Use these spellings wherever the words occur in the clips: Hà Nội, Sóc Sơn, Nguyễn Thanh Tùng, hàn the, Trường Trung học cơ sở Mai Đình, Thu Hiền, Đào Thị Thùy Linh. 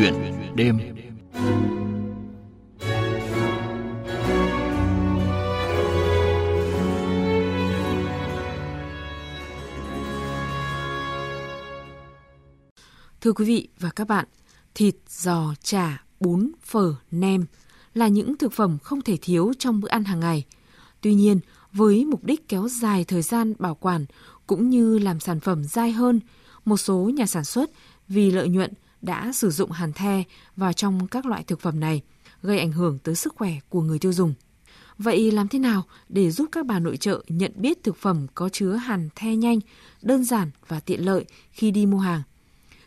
Chuyện đêm. Thưa quý vị và các bạn, thịt, giò, chả, bún, phở, nem là những thực phẩm không thể thiếu trong bữa ăn hàng ngày. Tuy nhiên, với mục đích kéo dài thời gian bảo quản cũng như làm sản phẩm dai hơn, một số nhà sản xuất vì lợi nhuận đã sử dụng hàn the vào trong các loại thực phẩm này, gây ảnh hưởng tới sức khỏe của người tiêu dùng. Vậy làm thế nào để giúp các bà nội trợ nhận biết thực phẩm có chứa hàn the nhanh, đơn giản và tiện lợi khi đi mua hàng?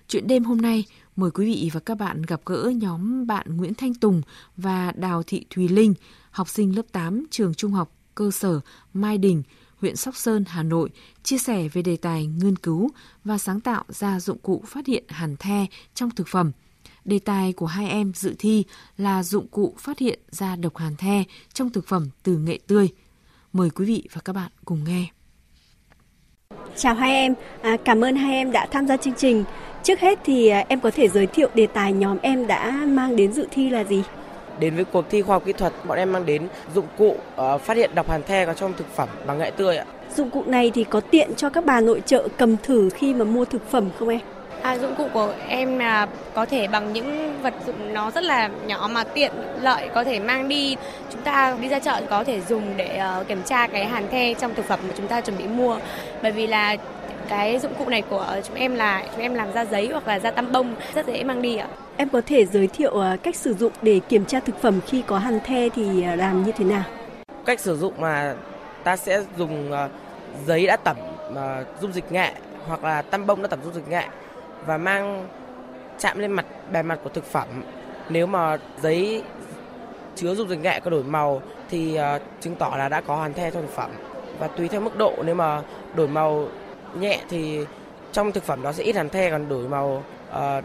Chuyện đêm hôm nay, mời quý vị và các bạn gặp gỡ nhóm bạn Nguyễn Thanh Tùng và Đào Thị Thùy Linh, học sinh lớp 8 trường Trung học cơ sở Mai Đình, huyện Sóc Sơn, Hà Nội, chia sẻ về đề tài nghiên cứu và sáng tạo ra dụng cụ phát hiện hàn the trong thực phẩm. Đề tài của hai em dự thi là dụng cụ phát hiện ra độc hàn the trong thực phẩm từ nghệ tươi. Mời quý vị và các bạn cùng nghe. Chào hai em, cảm ơn hai em đã tham gia chương trình. Trước hết thì em có thể giới thiệu đề tài nhóm em đã mang đến dự thi là gì? Đến với cuộc thi khoa học kỹ thuật, bọn em mang đến dụng cụ phát hiện độc hàn the có trong thực phẩm bằng nghệ tươi ạ. Dụng cụ này thì có tiện cho các bà nội trợ cầm thử khi mà mua thực phẩm không em? Dụng cụ của em là có thể bằng những vật dụng nó rất là nhỏ mà tiện lợi, có thể mang đi. Chúng ta đi ra chợ có thể dùng để kiểm tra cái hàn the trong thực phẩm mà chúng ta chuẩn bị mua. Bởi vì là cái dụng cụ này của chúng em là chúng em làm ra giấy hoặc là ra tăm bông, rất dễ mang đi ạ. Em có thể giới thiệu cách sử dụng để kiểm tra thực phẩm khi có hàn the thì làm như thế nào? Cách sử dụng mà ta sẽ dùng giấy đã tẩm dung dịch nghệ hoặc là tăm bông đã tẩm dung dịch nghệ và mang chạm lên bề mặt của thực phẩm. Nếu mà giấy chứa dung dịch nghệ có đổi màu thì chứng tỏ là đã có hàn the trong thực phẩm. Và tùy theo mức độ, nếu mà đổi màu nhẹ thì trong thực phẩm đó sẽ ít hàn the, còn đổi màu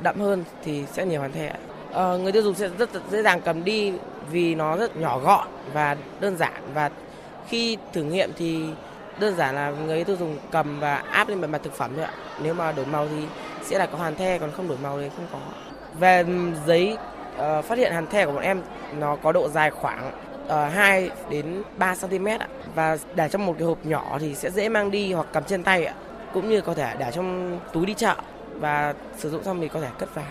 đậm hơn thì sẽ nhiều hàn the. Người tiêu dùng sẽ rất dễ dàng cầm đi vì nó rất nhỏ gọn và đơn giản, và khi thử nghiệm thì đơn giản là người tiêu dùng cầm và áp lên bề mặt thực phẩm thôi ạ. Nếu mà đổi màu thì sẽ là có hàn the, còn không đổi màu thì không có. Về giấy phát hiện hàn the của bọn em, nó có độ dài khoảng 2 đến 3 cm ạ, và để trong một cái hộp nhỏ thì sẽ dễ mang đi hoặc cầm trên tay ạ, cũng như có thể để trong túi đi chợ và sử dụng xong thì có thể cất vào.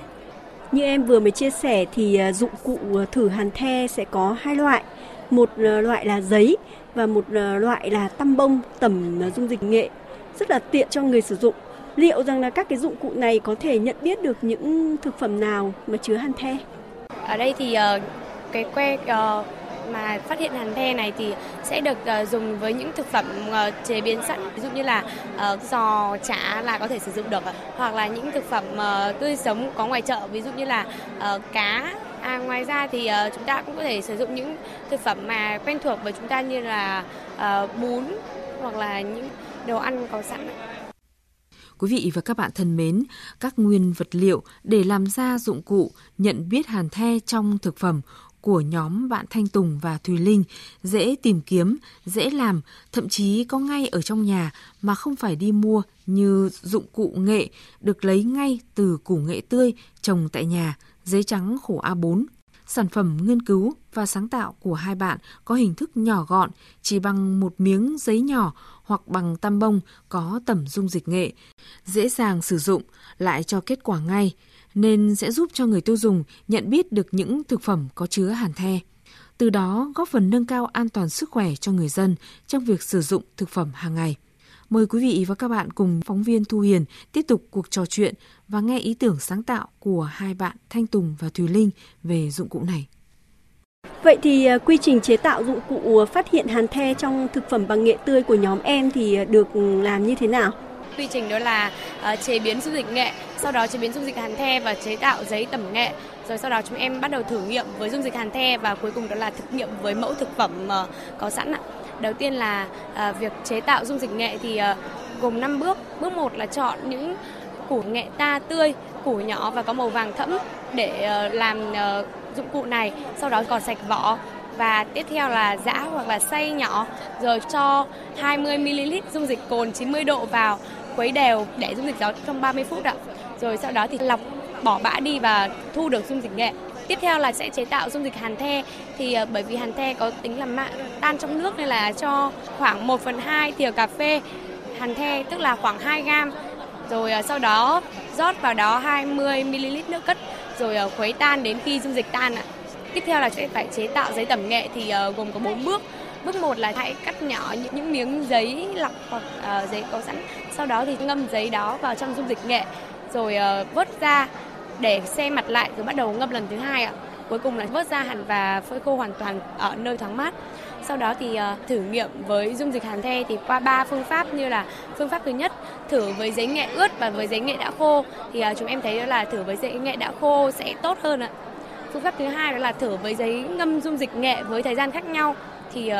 Như em vừa mới chia sẻ thì dụng cụ thử hàn the sẽ có hai loại, một loại là giấy và một loại là tăm bông tẩm dung dịch nghệ, rất là tiện cho người sử dụng. Liệu rằng là các cái dụng cụ này có thể nhận biết được những thực phẩm nào mà chứa hàn the? Ở đây thì cái que mà phát hiện hàn the này thì sẽ được dùng với những thực phẩm chế biến sẵn, ví dụ như là giò, chả là có thể sử dụng được, hoặc là những thực phẩm tươi sống có ngoài chợ, ví dụ như là cá. Ngoài ra thì chúng ta cũng có thể sử dụng những thực phẩm mà quen thuộc với chúng ta như là bún hoặc là những đồ ăn có sẵn. Quý vị và các bạn thân mến, các nguyên vật liệu để làm ra dụng cụ nhận biết hàn the trong thực phẩm của nhóm bạn Thanh Tùng và Thùy Linh dễ tìm kiếm, dễ làm, thậm chí có ngay ở trong nhà mà không phải đi mua như dụng cụ nghệ được lấy ngay từ củ nghệ tươi trồng tại nhà, giấy trắng khổ A4. Sản phẩm nghiên cứu và sáng tạo của hai bạn có hình thức nhỏ gọn, chỉ bằng một miếng giấy nhỏ hoặc bằng tăm bông có tẩm dung dịch nghệ, dễ dàng sử dụng, lại cho kết quả ngay, nên sẽ giúp cho người tiêu dùng nhận biết được những thực phẩm có chứa hàn the. Từ đó góp phần nâng cao an toàn sức khỏe cho người dân trong việc sử dụng thực phẩm hàng ngày. Mời quý vị và các bạn cùng phóng viên Thu Hiền tiếp tục cuộc trò chuyện và nghe ý tưởng sáng tạo của hai bạn Thanh Tùng và Thùy Linh về dụng cụ này. Vậy thì quy trình chế tạo dụng cụ phát hiện hàn the trong thực phẩm bằng nghệ tươi của nhóm em thì được làm như thế nào? Quy trình đó là chế biến dung dịch nghệ, sau đó chế biến dung dịch hàn the và chế tạo giấy tẩm nghệ. Rồi sau đó chúng em bắt đầu thử nghiệm với dung dịch hàn the và cuối cùng đó là thực nghiệm với mẫu thực phẩm có sẵn ạ. Đầu tiên là việc chế tạo dung dịch nghệ thì gồm 5 bước. Bước 1 là chọn những củ nghệ ta tươi, củ nhỏ và có màu vàng thẫm để làm dụng cụ này. Sau đó gọt sạch vỏ và tiếp theo là giã hoặc là xay nhỏ. Rồi cho 20ml dung dịch cồn 90 độ vào, quấy đều để dung dịch đó trong 30 phút ạ. Rồi sau đó thì lọc bỏ bã đi và thu được dung dịch nghệ. Tiếp theo là sẽ chế tạo dung dịch hàn the, thì bởi vì hàn the có tính làm mạ tan trong nước nên là cho khoảng 1/2 thìa cà phê hàn the, tức là khoảng 2 gam. Rồi sau đó rót vào đó 20 ml nước cất rồi khuấy tan đến khi dung dịch tan ạ. Tiếp theo là sẽ phải chế tạo giấy tẩm nghệ thì gồm có 4 bước. Bước 1 là hãy cắt nhỏ những miếng giấy lọc hoặc giấy có sẵn. Sau đó thì ngâm giấy đó vào trong dung dịch nghệ rồi vớt ra để xe mặt lại rồi bắt đầu ngâm lần thứ 2 ạ. Cuối cùng là vớt ra hẳn và phơi khô hoàn toàn ở nơi thoáng mát. Sau đó thì thử nghiệm với dung dịch hàn the thì qua 3 phương pháp, như là phương pháp thứ nhất thử với giấy nghệ ướt và với giấy nghệ đã khô, thì chúng em thấy là thử với giấy nghệ đã khô sẽ tốt hơn ạ. Phương pháp thứ hai đó là thử với giấy ngâm dung dịch nghệ với thời gian khác nhau, thì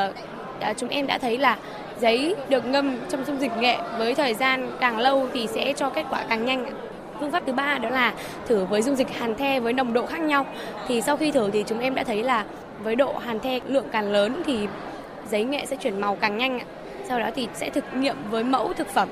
chúng em đã thấy là giấy được ngâm trong dung dịch nghệ với thời gian càng lâu thì sẽ cho kết quả càng nhanh ạ. Phương pháp thứ ba đó là thử với dung dịch hàn the với nồng độ khác nhau. Thì sau khi thử thì chúng em đã thấy là với độ hàn the lượng càng lớn thì giấy nghệ sẽ chuyển màu càng nhanh ạ. Sau đó thì sẽ thực nghiệm với mẫu thực phẩm.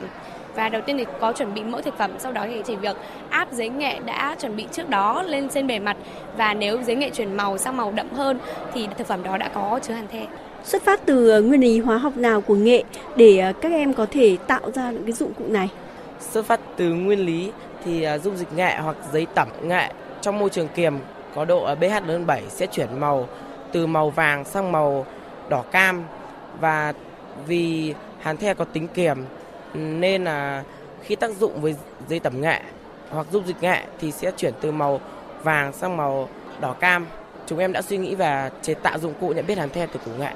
Và đầu tiên thì có chuẩn bị mẫu thực phẩm, sau đó thì chỉ việc áp giấy nghệ đã chuẩn bị trước đó lên trên bề mặt, và nếu giấy nghệ chuyển màu sang màu đậm hơn thì thực phẩm đó đã có chứa hàn the. Xuất phát từ nguyên lý hóa học nào của nghệ để các em có thể tạo ra những cái dụng cụ này? Xuất phát từ nguyên lý thì dung dịch nghệ hoặc giấy tẩm nghệ trong môi trường kiềm có độ pH lớn hơn 7 sẽ chuyển màu từ màu vàng sang màu đỏ cam, và vì hàn the có tính kiềm nên là khi tác dụng với giấy tẩm nghệ hoặc dung dịch nghệ thì sẽ chuyển từ màu vàng sang màu đỏ cam. Chúng em đã suy nghĩ và chế tạo dụng cụ nhận biết hàn the từ củ nghệ.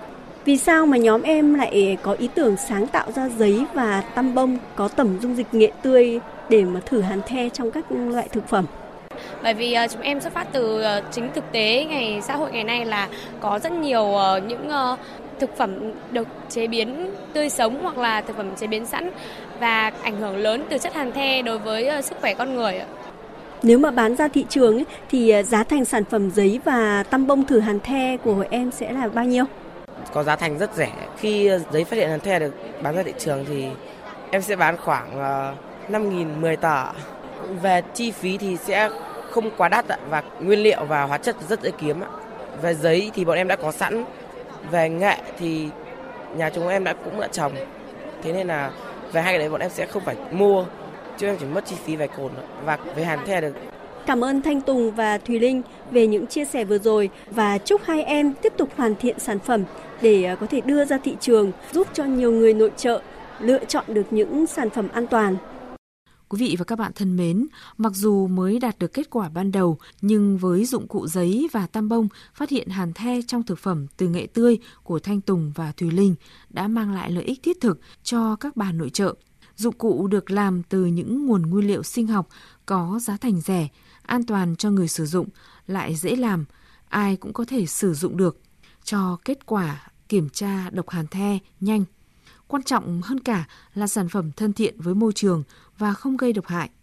Vì sao mà nhóm em lại có ý tưởng sáng tạo ra giấy và tăm bông có tẩm dung dịch nghệ tươi để mà thử hàn the trong các loại thực phẩm? Bởi vì chúng em xuất phát từ chính thực tế ngày xã hội ngày nay là có rất nhiều những thực phẩm được chế biến tươi sống hoặc là thực phẩm chế biến sẵn, và ảnh hưởng lớn từ chất hàn the đối với sức khỏe con người. Nếu mà bán ra thị trường ấy, thì giá thành sản phẩm giấy và tăm bông thử hàn the của em sẽ là bao nhiêu? Có giá thành rất rẻ. Khi giấy phát hiện hàn the được bán ra thị trường thì em sẽ bán khoảng 5.000 10 tờ. Về chi phí thì sẽ không quá đắt, và nguyên liệu và hóa chất rất dễ kiếm. Về giấy thì bọn em đã có sẵn, về nghệ thì nhà chúng em cũng đã trồng. Thế nên là về hai cái đấy bọn em sẽ không phải mua, chứ em chỉ mất chi phí vài cồn và về hàn the được. Cảm ơn Thanh Tùng và Thùy Linh về những chia sẻ vừa rồi, và chúc hai em tiếp tục hoàn thiện sản phẩm để có thể đưa ra thị trường, giúp cho nhiều người nội trợ lựa chọn được những sản phẩm an toàn. Quý vị và các bạn thân mến, mặc dù mới đạt được kết quả ban đầu, nhưng với dụng cụ giấy và tăm bông phát hiện hàn the trong thực phẩm từ nghệ tươi của Thanh Tùng và Thùy Linh đã mang lại lợi ích thiết thực cho các bà nội trợ. Dụng cụ được làm từ những nguồn nguyên liệu sinh học, có giá thành rẻ, an toàn cho người sử dụng, lại dễ làm, ai cũng có thể sử dụng được, cho kết quả kiểm tra độc hàn the nhanh. Quan trọng hơn cả là sản phẩm thân thiện với môi trường và không gây độc hại.